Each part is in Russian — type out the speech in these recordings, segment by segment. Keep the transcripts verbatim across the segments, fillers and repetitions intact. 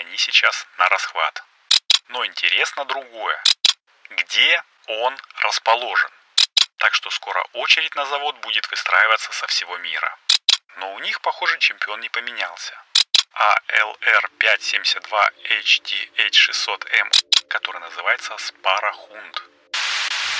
они сейчас на расхват. Но интересно другое. Где он расположен? Так что скоро очередь на завод будет выстраиваться со всего мира. Но у них, похоже, чемпион не поменялся. эй эл ар пять семьдесят два эйч ти эйч шестьсот эм, который называется Sparahund.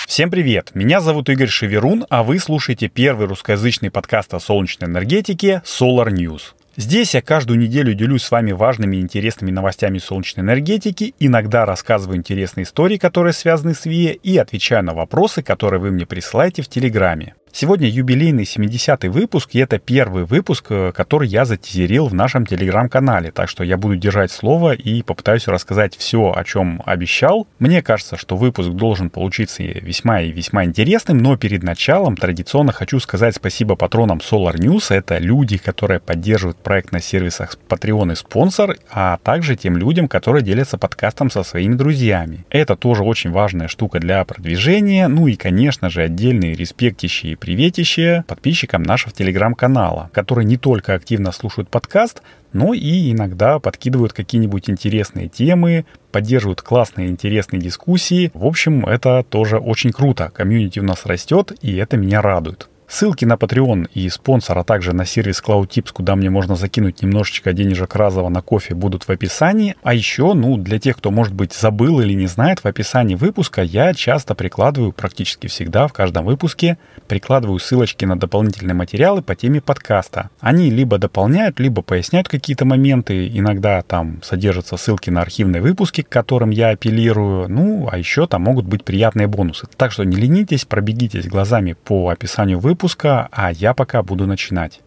Всем привет! Меня зовут Игорь Шеверун, а вы слушаете первый русскоязычный подкаст о солнечной энергетике Solar News. Здесь я каждую неделю делюсь с вами важными и интересными новостями солнечной энергетики, иногда рассказываю интересные истории, которые связаны с ВИЭ, и отвечаю на вопросы, которые вы мне присылаете в Телеграме. Сегодня юбилейный семидесятый выпуск, и это первый выпуск, который я затизерил в нашем Телеграм-канале. Так что я буду держать слово и попытаюсь рассказать все, о чем обещал. Мне кажется, что выпуск должен получиться весьма и весьма интересным, но перед началом традиционно хочу сказать спасибо патронам Solar News. Это люди, которые поддерживают проект на сервисах Patreon и спонсор, а также тем людям, которые делятся подкастом со своими друзьями. Это тоже очень важная штука для продвижения. Ну и, конечно же, отдельные респектищи и приветище подписчикам нашего телеграм-канала, которые не только активно слушают подкаст, но и иногда подкидывают какие-нибудь интересные темы, поддерживают классные интересные дискуссии. В общем, это тоже очень круто. Комьюнити у нас растет, и это меня радует. Ссылки на Patreon и спонсор, а также на сервис CloudTips, куда мне можно закинуть немножечко денежек разово на кофе, будут в описании. А еще, ну, для тех, кто, может быть, забыл или не знает, в описании выпуска я часто прикладываю, практически всегда, в каждом выпуске, прикладываю ссылочки на дополнительные материалы по теме подкаста. Они либо дополняют, либо поясняют какие-то моменты. Иногда там содержатся ссылки на архивные выпуски, к которым я апеллирую. Ну, а еще там могут быть приятные бонусы. Так что не ленитесь, пробегитесь глазами по описанию выпуска. Выпуска, а я пока буду начинать.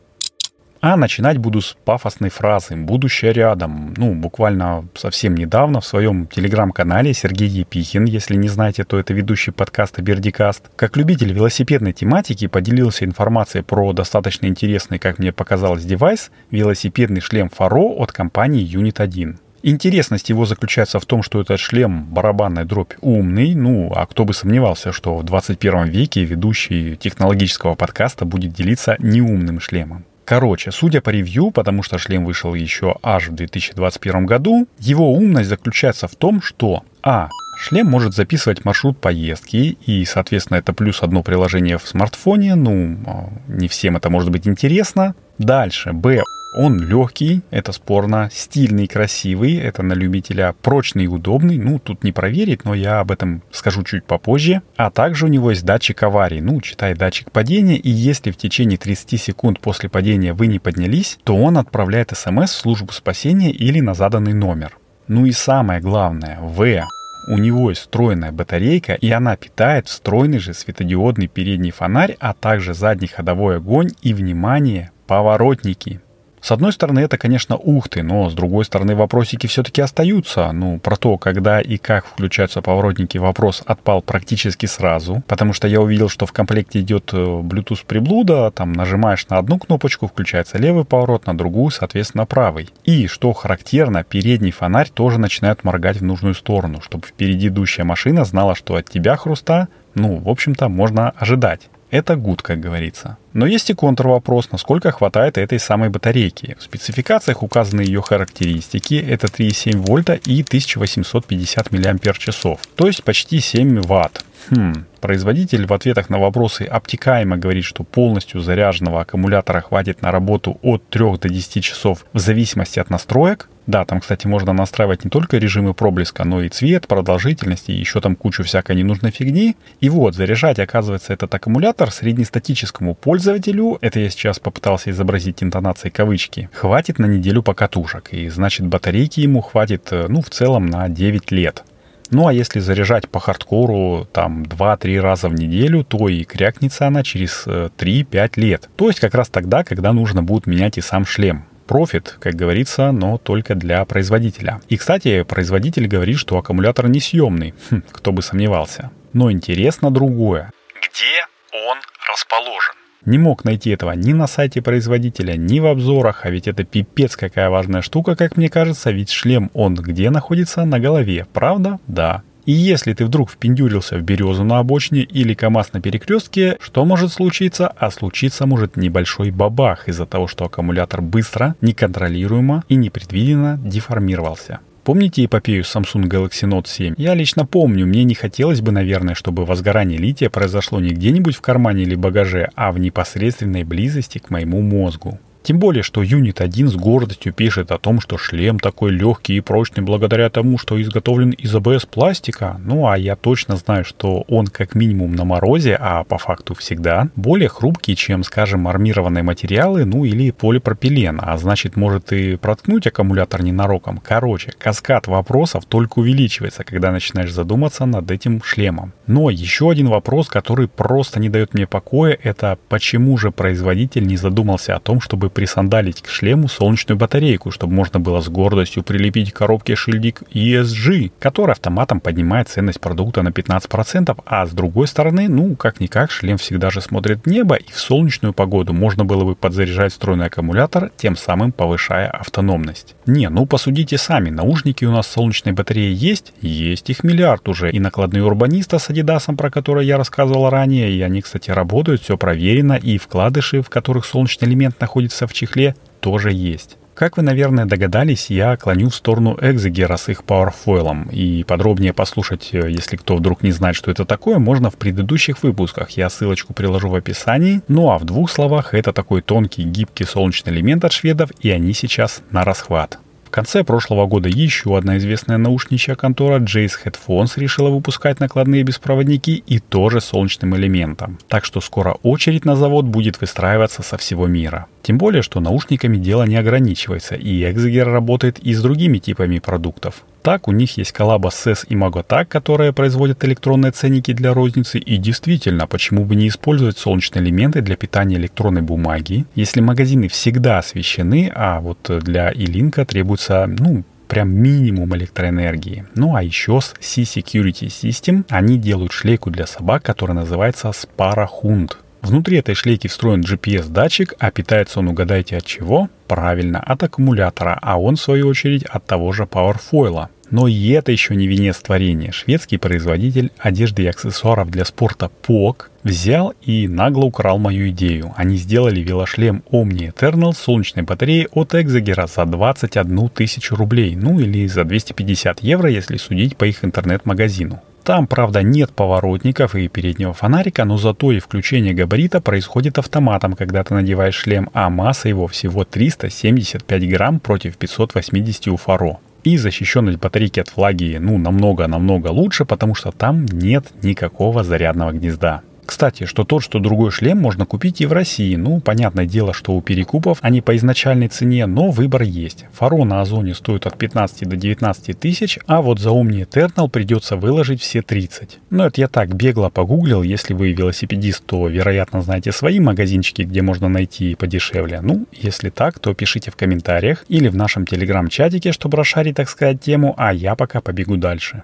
А начинать буду с пафосной фразы «Будущее рядом». Ну, буквально совсем недавно в своем телеграм-канале Сергей Епихин, если не знаете, то это ведущий подкаста BirdieCast, как любитель велосипедной тематики поделился информацией про достаточно интересный, как мне показалось, девайс – велосипедный шлем FARO от компании юнит один. Интересность его заключается в том, что этот шлем барабанная дробь умный, ну, а кто бы сомневался, что в двадцать первом веке ведущий технологического подкаста будет делиться неумным шлемом. Короче, судя по ревью, потому что шлем вышел еще аж в две тысячи двадцать первом году, его умность заключается в том, что а. Шлем может записывать маршрут поездки, и, соответственно, это плюс одно приложение в смартфоне, ну, не всем это может быть интересно. Дальше, б. Он легкий, это спорно, стильный, красивый, это на любителя, прочный и удобный, ну, тут не проверить, но я об этом скажу чуть попозже. А также у него есть датчик аварии, ну, читай датчик падения, и если в течение тридцати секунд после падения вы не поднялись, то он отправляет смс в службу спасения или на заданный номер. Ну и самое главное, в... У него есть встроенная батарейка, и она питает встроенный же светодиодный передний фонарь, а также задний ходовой огонь и, внимание, поворотники. С одной стороны, это, конечно, ух ты, но с другой стороны, вопросики все-таки остаются. Ну, про то, когда и как включаются поворотники, вопрос отпал практически сразу, потому что я увидел, что в комплекте идет Bluetooth-приблуда, там нажимаешь на одну кнопочку, включается левый поворот, на другую, соответственно, правый. И, что характерно, передний фонарь тоже начинает моргать в нужную сторону, чтобы впереди идущая машина знала, что от тебя хруста, ну, в общем-то, можно ожидать. Это good, как говорится. Но есть и контрвопрос, насколько хватает этой самой батарейки. В спецификациях указаны ее характеристики. Это три и семь вольта и тысяча восемьсот пятьдесят миллиампер-часов. То есть почти семь ватт. Хм. Производитель в ответах на вопросы обтекаемо говорит, что полностью заряженного аккумулятора хватит на работу от трёх до десяти часов в зависимости от настроек. Да, там, кстати, можно настраивать не только режимы проблеска, но и цвет, продолжительность и еще там кучу всякой ненужной фигни. И вот, заряжать, оказывается, этот аккумулятор среднестатическому пользователю, это я сейчас попытался изобразить интонацией кавычки, хватит на неделю покатушек. И значит, батарейки ему хватит, ну, в целом на девять лет. Ну, а если заряжать по хардкору там два-три раза в неделю, то и крякнется она через три-пять лет. То есть как раз тогда, когда нужно будет менять и сам шлем. Профит, как говорится, но только для производителя. И, кстати, производитель говорит, что аккумулятор несъемный. Хм, кто бы сомневался. Но интересно другое. Где он расположен? Не мог найти этого ни на сайте производителя, ни в обзорах, а ведь это пипец какая важная штука, как мне кажется, ведь шлем он где находится? На голове, правда? Да. И если ты вдруг впендюрился в березу на обочине или КамАЗ на перекрестке, что может случиться? А случиться может небольшой бабах из-за того, что аккумулятор быстро, неконтролируемо и непредвиденно деформировался. Помните эпопею Samsung Galaxy Note семь? Я лично помню, мне не хотелось бы, наверное, чтобы возгорание лития произошло не где-нибудь в кармане или багаже, а в непосредственной близости к моему мозгу. Тем более, что Юнит один с гордостью пишет о том, что шлем такой легкий и прочный благодаря тому, что изготовлен из АБС пластика. Ну а я точно знаю, что он как минимум на морозе, а по факту всегда, более хрупкий, чем, скажем, армированные материалы, ну или полипропилен, а значит может и проткнуть аккумулятор ненароком. Короче, каскад вопросов только увеличивается, когда начинаешь задуматься над этим шлемом. Но еще один вопрос, который просто не дает мне покоя, это почему же производитель не задумался о том, чтобы присандалить к шлему солнечную батарейку, чтобы можно было с гордостью прилепить к коробке шильдик и эс джи, который автоматом поднимает ценность продукта на пятнадцать процентов, а с другой стороны, ну как-никак, шлем всегда же смотрит в небо, и в солнечную погоду можно было бы подзаряжать встроенный аккумулятор, тем самым повышая автономность. Не, ну посудите сами, наушники у нас солнечной батареи есть? Есть их миллиард уже, и накладные урбаниста с Адидасом, про которые я рассказывал ранее, и они, кстати, работают, все проверено, и вкладыши, в которых солнечный элемент находится в чехле, тоже есть. Как вы, наверное, догадались, я клоню в сторону Exeger с их PowerFoyla, и подробнее послушать, если кто вдруг не знает, что это такое, можно в предыдущих выпусках, я ссылочку приложу в описании. Ну а в двух словах, это такой тонкий гибкий солнечный элемент от шведов, и они сейчас на расхват. В конце прошлого года еще одна известная наушничья контора Jace Headphones решила выпускать накладные беспроводники и тоже с солнечным элементом. Так что скоро очередь на завод будет выстраиваться со всего мира. Тем более, что наушниками дело не ограничивается, и Exeger работает и с другими типами продуктов. Так, у них есть коллаба эс и эс и MagoTac, которые производят электронные ценники для розницы, и действительно, почему бы не использовать солнечные элементы для питания электронной бумаги, если магазины всегда освещены, а вот для e-Link требуется, ну, прям минимум электроэнергии. Ну а еще с C Security System они делают шлейку для собак, которая называется Sparahund. Внутри этой шлейки встроен джи пи эс-датчик, а питается он, угадайте, от чего? Правильно, от аккумулятора, а он, в свою очередь, от того же PowerFoyla. Но и это еще не венец творения. Шведский производитель одежды и аксессуаров для спорта пи о си взял и нагло украл мою идею. Они сделали велошлем OMNE Eternal с солнечной батареей от Exeger за двадцать одну тысячу рублей, ну или за двести пятьдесят евро, если судить по их интернет-магазину. Там, правда, нет поворотников и переднего фонарика, но зато и включение габарита происходит автоматом, когда ты надеваешь шлем, а масса его всего триста семьдесят пять грамм против пятьсот восемьдесят у FARO. И защищенность батарейки от влаги, ну, намного-намного лучше, потому что там нет никакого зарядного гнезда. Кстати, что тот, что другой шлем можно купить и в России. Ну, понятное дело, что у перекупов они по изначальной цене, но выбор есть. FARO на Озоне стоит от пятнадцати до девятнадцати тысяч, а вот за OMNE Eternal придется выложить все тридцать. Но это я так бегло погуглил, если вы велосипедист, то, вероятно, знаете свои магазинчики, где можно найти подешевле. Ну, если так, то пишите в комментариях или в нашем телеграм-чатике, чтобы расшарить, так сказать, тему, а я пока побегу дальше.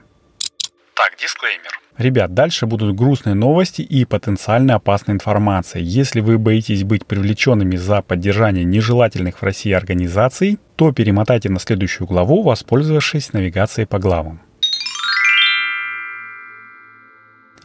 Так, дисклеймер. Ребят, дальше будут грустные новости и потенциально опасная информация. Если вы боитесь быть привлеченными за поддержание нежелательных в России организаций, то перемотайте на следующую главу, воспользовавшись навигацией по главам.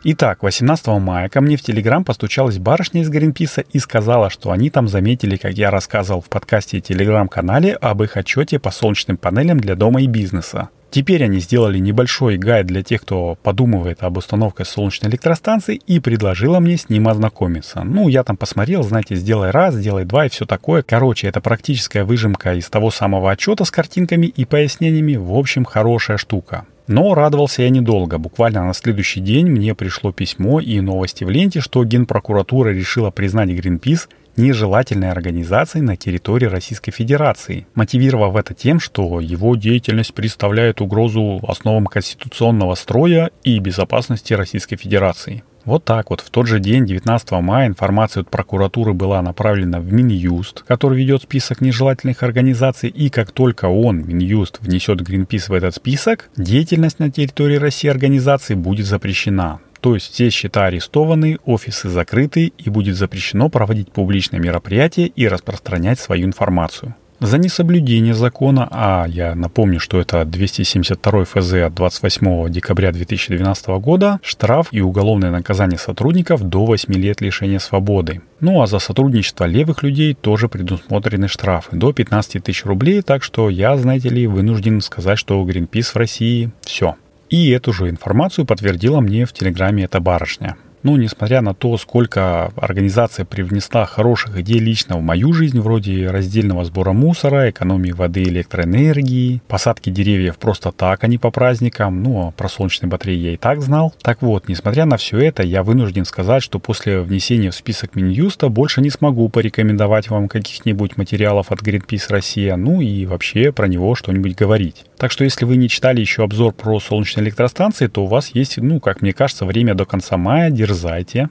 Итак, восемнадцатого мая ко мне в Телеграм постучалась барышня из Гринписа и сказала, что они там заметили, как я рассказывал в подкасте и Телеграм-канале об их отчете по солнечным панелям для дома и бизнеса. Теперь они сделали небольшой гайд для тех, кто подумывает об установке солнечной электростанции, и предложила мне с ним ознакомиться. Ну, я там посмотрел, знаете, сделай раз, сделай два и все такое. Короче, это практическая выжимка из того самого отчета с картинками и пояснениями. В общем, хорошая штука. Но радовался я недолго. Буквально на следующий день мне пришло письмо и новости в ленте, что Генпрокуратура решила признать Greenpeace нежелательной организации на территории Российской Федерации, мотивировав это тем, что его деятельность представляет угрозу основам конституционного строя и безопасности Российской Федерации. Вот так вот. В тот же день, девятнадцатого мая, информация от прокуратуры была направлена в Минюст, который ведет список нежелательных организаций, и как только он, Минюст, внесет Greenpeace в этот список, деятельность на территории России организации будет запрещена. То есть все счета арестованы, офисы закрыты, и будет запрещено проводить публичные мероприятия и распространять свою информацию. за несоблюдение закона, а я напомню, что это двести семьдесят два эф зэ от двадцать восьмого декабря две тысячи двенадцатого года, штраф и уголовное наказание сотрудников до восьми лет лишения свободы. Ну а за сотрудничество левых людей тоже предусмотрены штрафы до пятнадцати тысяч рублей, так что я, знаете ли, вынужден сказать, что Greenpeace в России все. И эту же информацию подтвердила мне в Телеграме эта барышня. Ну, несмотря на то, сколько организация привнесла хороших идей лично в мою жизнь, вроде раздельного сбора мусора, экономии воды и электроэнергии, посадки деревьев просто так, а не по праздникам, ну, а про солнечные батареи я и так знал. Так вот, несмотря на все это, я вынужден сказать, что после внесения в список Минюста больше не смогу порекомендовать вам каких-нибудь материалов от Greenpeace Россия, ну и вообще про него что-нибудь говорить. Так что, если вы не читали еще обзор про солнечные электростанции, то у вас есть, ну, как мне кажется, время до конца мая, держите.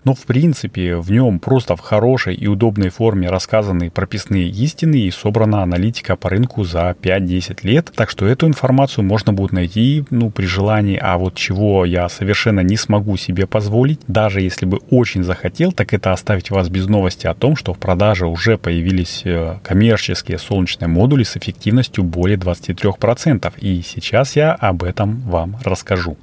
Но в принципе в нем просто в хорошей и удобной форме рассказаны прописные истины и собрана аналитика по рынку за пять-десять лет. Так что эту информацию можно будет найти, ну, при желании. А вот чего я совершенно не смогу себе позволить, даже если бы очень захотел, так это оставить вас без новости о том, что в продаже уже появились коммерческие солнечные модули с эффективностью более двадцати трёх процентов. И сейчас я об этом вам расскажу.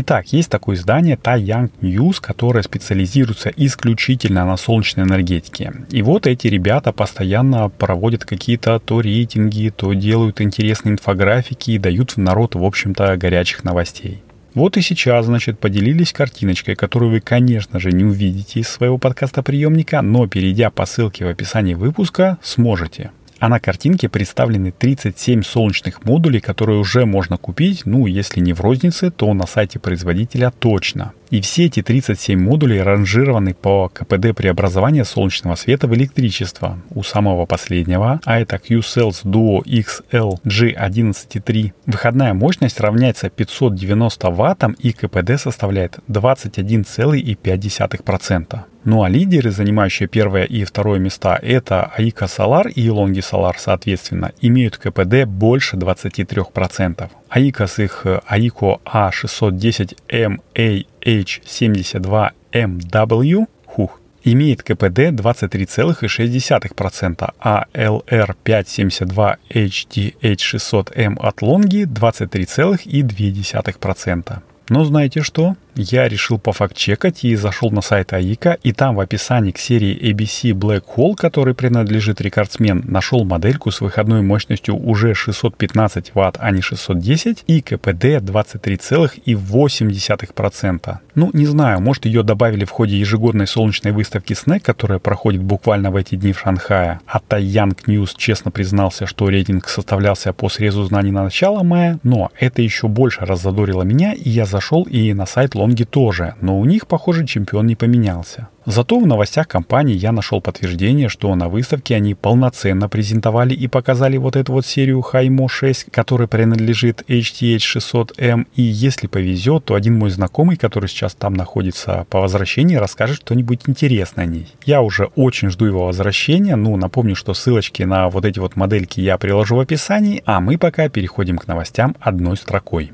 Итак, есть такое издание TaiyangNews, которое специализируется исключительно на солнечной энергетике. И вот эти ребята постоянно проводят какие-то то рейтинги, то делают интересные инфографики и дают в народ, в общем-то, горячих новостей. Вот и сейчас, значит, поделились картиночкой, которую вы, конечно же, не увидите из своего подкастоприемника, но перейдя по ссылке в описании выпуска, сможете. А на картинке представлены тридцать семь солнечных модулей, которые уже можно купить, ну, если не в рознице, то на сайте производителя точно. И все эти тридцать семь модулей ранжированы по ка пэ дэ преобразования солнечного света в электричество. У самого последнего, а это Q-Cells Duo икс эл джи одиннадцать три, выходная мощность равняется пятьсот девяноста ваттам и ка пэ дэ составляет двадцать один целых пять десятых процента. Ну а лидеры, занимающие первое и второе места, это Aiko Solar и Longi Solar соответственно, имеют ка пэ дэ больше двадцати трёх процентов. Aiko с их AIKO а шестьсот десять эм эй эйч семьдесят два эм дабл ю хух, имеет ка пэ дэ двадцать три целых шесть десятых процента, а эй эл ар пятьсот семьдесят два эйч ти эйч шестьсот эм от Longi двадцать три целых две десятых процента. Но знаете что? Я решил пофакт-чекать и зашел на сайт Aiko, и там в описании к серии эй би си Black Hole, которой принадлежит рекордсмен, нашел модельку с выходной мощностью уже шестьсот пятнадцать ватт, а не шестьсот десять, и ка пэ дэ двадцать три целых восемь десятых процента. Ну, не знаю, может ее добавили в ходе ежегодной солнечной выставки СНЭК, которая проходит буквально в эти дни в Шанхае. А TaiyangNews честно признался, что рейтинг составлялся по срезу знаний на начало мая, но это еще больше раззадорило меня, и я зашел и на сайт Long тоже, но у них, похоже, чемпион не поменялся. Зато в новостях компании я нашел подтверждение, что на выставке они полноценно презентовали и показали вот эту вот серию Hi-Mo шесть, которая принадлежит эйч ти эйч шестьсот эм, и если повезет, то один мой знакомый, который сейчас там находится, по возвращении расскажет что-нибудь интересное о ней. Я уже очень жду его возвращения, ну, напомню, что ссылочки на вот эти вот модельки я приложу в описании, а мы пока переходим к новостям одной строкой.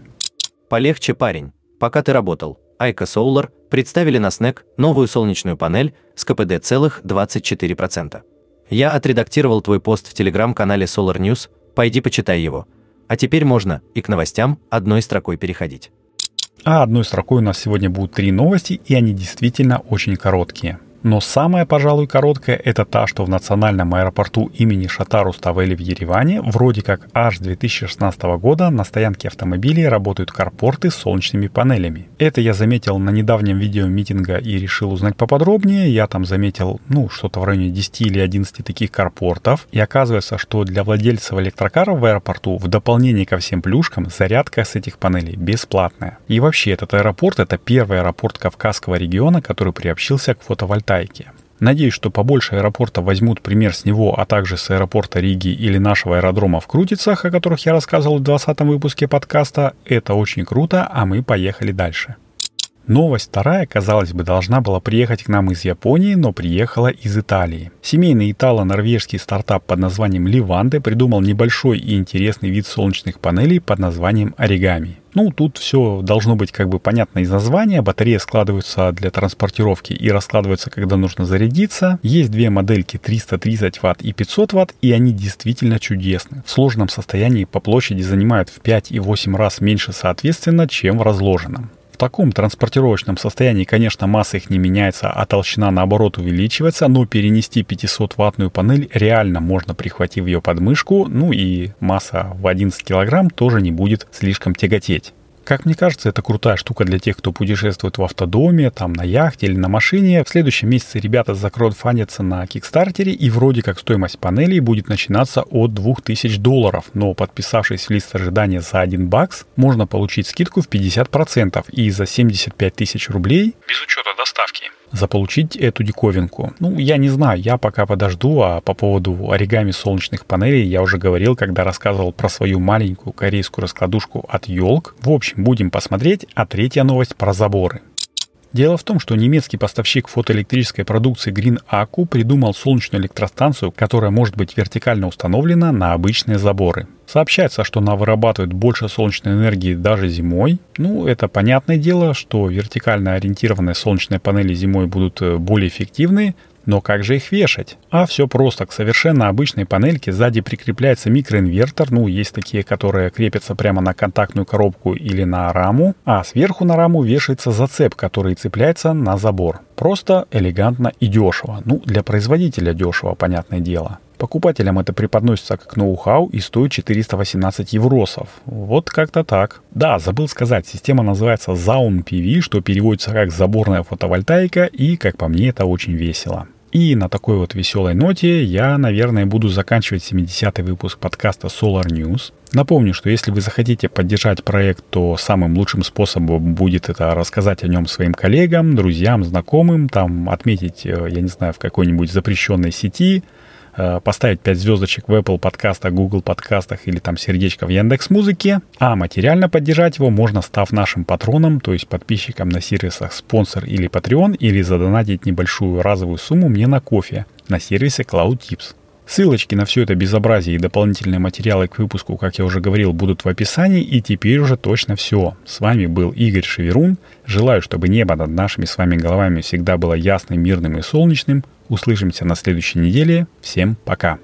Полегче, парень, пока ты работал. Aiko Solar представили на снэк новую солнечную панель с ка пэ дэ целых двадцать четыре процента. Я отредактировал твой пост в телеграм-канале Solar News, пойди почитай его. А теперь можно и к новостям одной строкой переходить. А одной строкой у нас сегодня будут три новости, и они действительно очень короткие. Но самая, пожалуй, короткая – это та, что в национальном аэропорту имени Шата Руставели в Ереване вроде как аж две тысячи шестнадцатого года на стоянке автомобилей работают карпорты с солнечными панелями. Это я заметил на недавнем видео митинга и решил узнать поподробнее. Я там заметил, ну, что-то в районе десяти или одиннадцати таких карпортов. И оказывается, что для владельцев электрокаров в аэропорту в дополнение ко всем плюшкам зарядка с этих панелей бесплатная. И вообще, этот аэропорт – это первый аэропорт Кавказского региона, который приобщился к фотовольтаике. Надеюсь, что побольше аэропортов возьмут пример с него, а также с аэропорта Риги или нашего аэродрома в Крутицах, о которых я рассказывал в двадцатом выпуске подкаста. Это очень круто, а мы поехали дальше. Новость вторая, казалось бы, должна была приехать к нам из Японии, но приехала из Италии. Семейный итало-норвежский стартап под названием Livande придумал небольшой и интересный вид солнечных панелей под названием Origami. Ну, тут все должно быть как бы понятно из названия. Батареи складываются для транспортировки и раскладываются, когда нужно зарядиться. Есть две модельки триста тридцать ватт и пятьсот ватт, и они действительно чудесны. В сложенном состоянии по площади занимают в пять и восемь раз меньше соответственно, чем в разложенном. В таком транспортировочном состоянии, конечно, масса их не меняется, а толщина, наоборот, увеличивается, но перенести пятисотваттную панель реально можно, прихватив ее подмышку, ну и масса в одиннадцать килограмм тоже не будет слишком тяготеть. Как мне кажется, это крутая штука для тех, кто путешествует в автодоме, там на яхте или на машине. В следующем месяце ребята закроудфандятся на Кикстартере, и вроде как стоимость панелей будет начинаться от двух тысяч долларов, но подписавшись в лист ожидания за один бакс, можно получить скидку в пятьдесят процентов и за семьдесят пять тысяч рублей, без учета доставки, заполучить эту диковинку. Ну, я не знаю, я пока подожду, а по поводу оригами солнечных панелей я уже говорил, когда рассказывал про свою маленькую корейскую раскладушку от Yolk. В общем, будем посмотреть, а третья новость про заборы. Дело в том, что немецкий поставщик фотоэлектрической продукции Green Accu придумал солнечную электростанцию, которая может быть вертикально установлена на обычные заборы. Сообщается, что она вырабатывает больше солнечной энергии даже зимой. Ну, это понятное дело, что вертикально ориентированные солнечные панели зимой будут более эффективны. Но как же их вешать? А все просто. К совершенно обычной панельке сзади прикрепляется микроинвертор. Ну, есть такие, которые крепятся прямо на контактную коробку или на раму. А сверху на раму вешается зацеп, который цепляется на забор. Просто, элегантно и дешево. Ну, для производителя дешево, понятное дело. Покупателям это преподносится как ноу-хау и стоит четыреста восемнадцать евросов. Вот как-то так. Да, забыл сказать, система называется Zaun-пи ви, что переводится как «заборная фотовольтаика», и, как по мне, это очень весело. И на такой вот веселой ноте я, наверное, буду заканчивать семидесятый выпуск подкаста Solar News. Напомню, что если вы захотите поддержать проект, то самым лучшим способом будет это рассказать о нем своим коллегам, друзьям, знакомым, там отметить, я не знаю, в какой-нибудь запрещенной сети, поставить пять звездочек в Apple подкастах, Google подкастах или там сердечко в Яндекс.Музыке. А материально поддержать его можно, став нашим патроном, то есть подписчиком на сервисах «Спонсор» или «Patreon», или задонатить небольшую разовую сумму мне на кофе на сервисе CloudTips. Ссылочки на все это безобразие и дополнительные материалы к выпуску, как я уже говорил, будут в описании. И теперь уже точно все. С вами был Игорь Шеверун. Желаю, чтобы небо над нашими с вами головами всегда было ясным, мирным и солнечным. Услышимся на следующей неделе. Всем пока!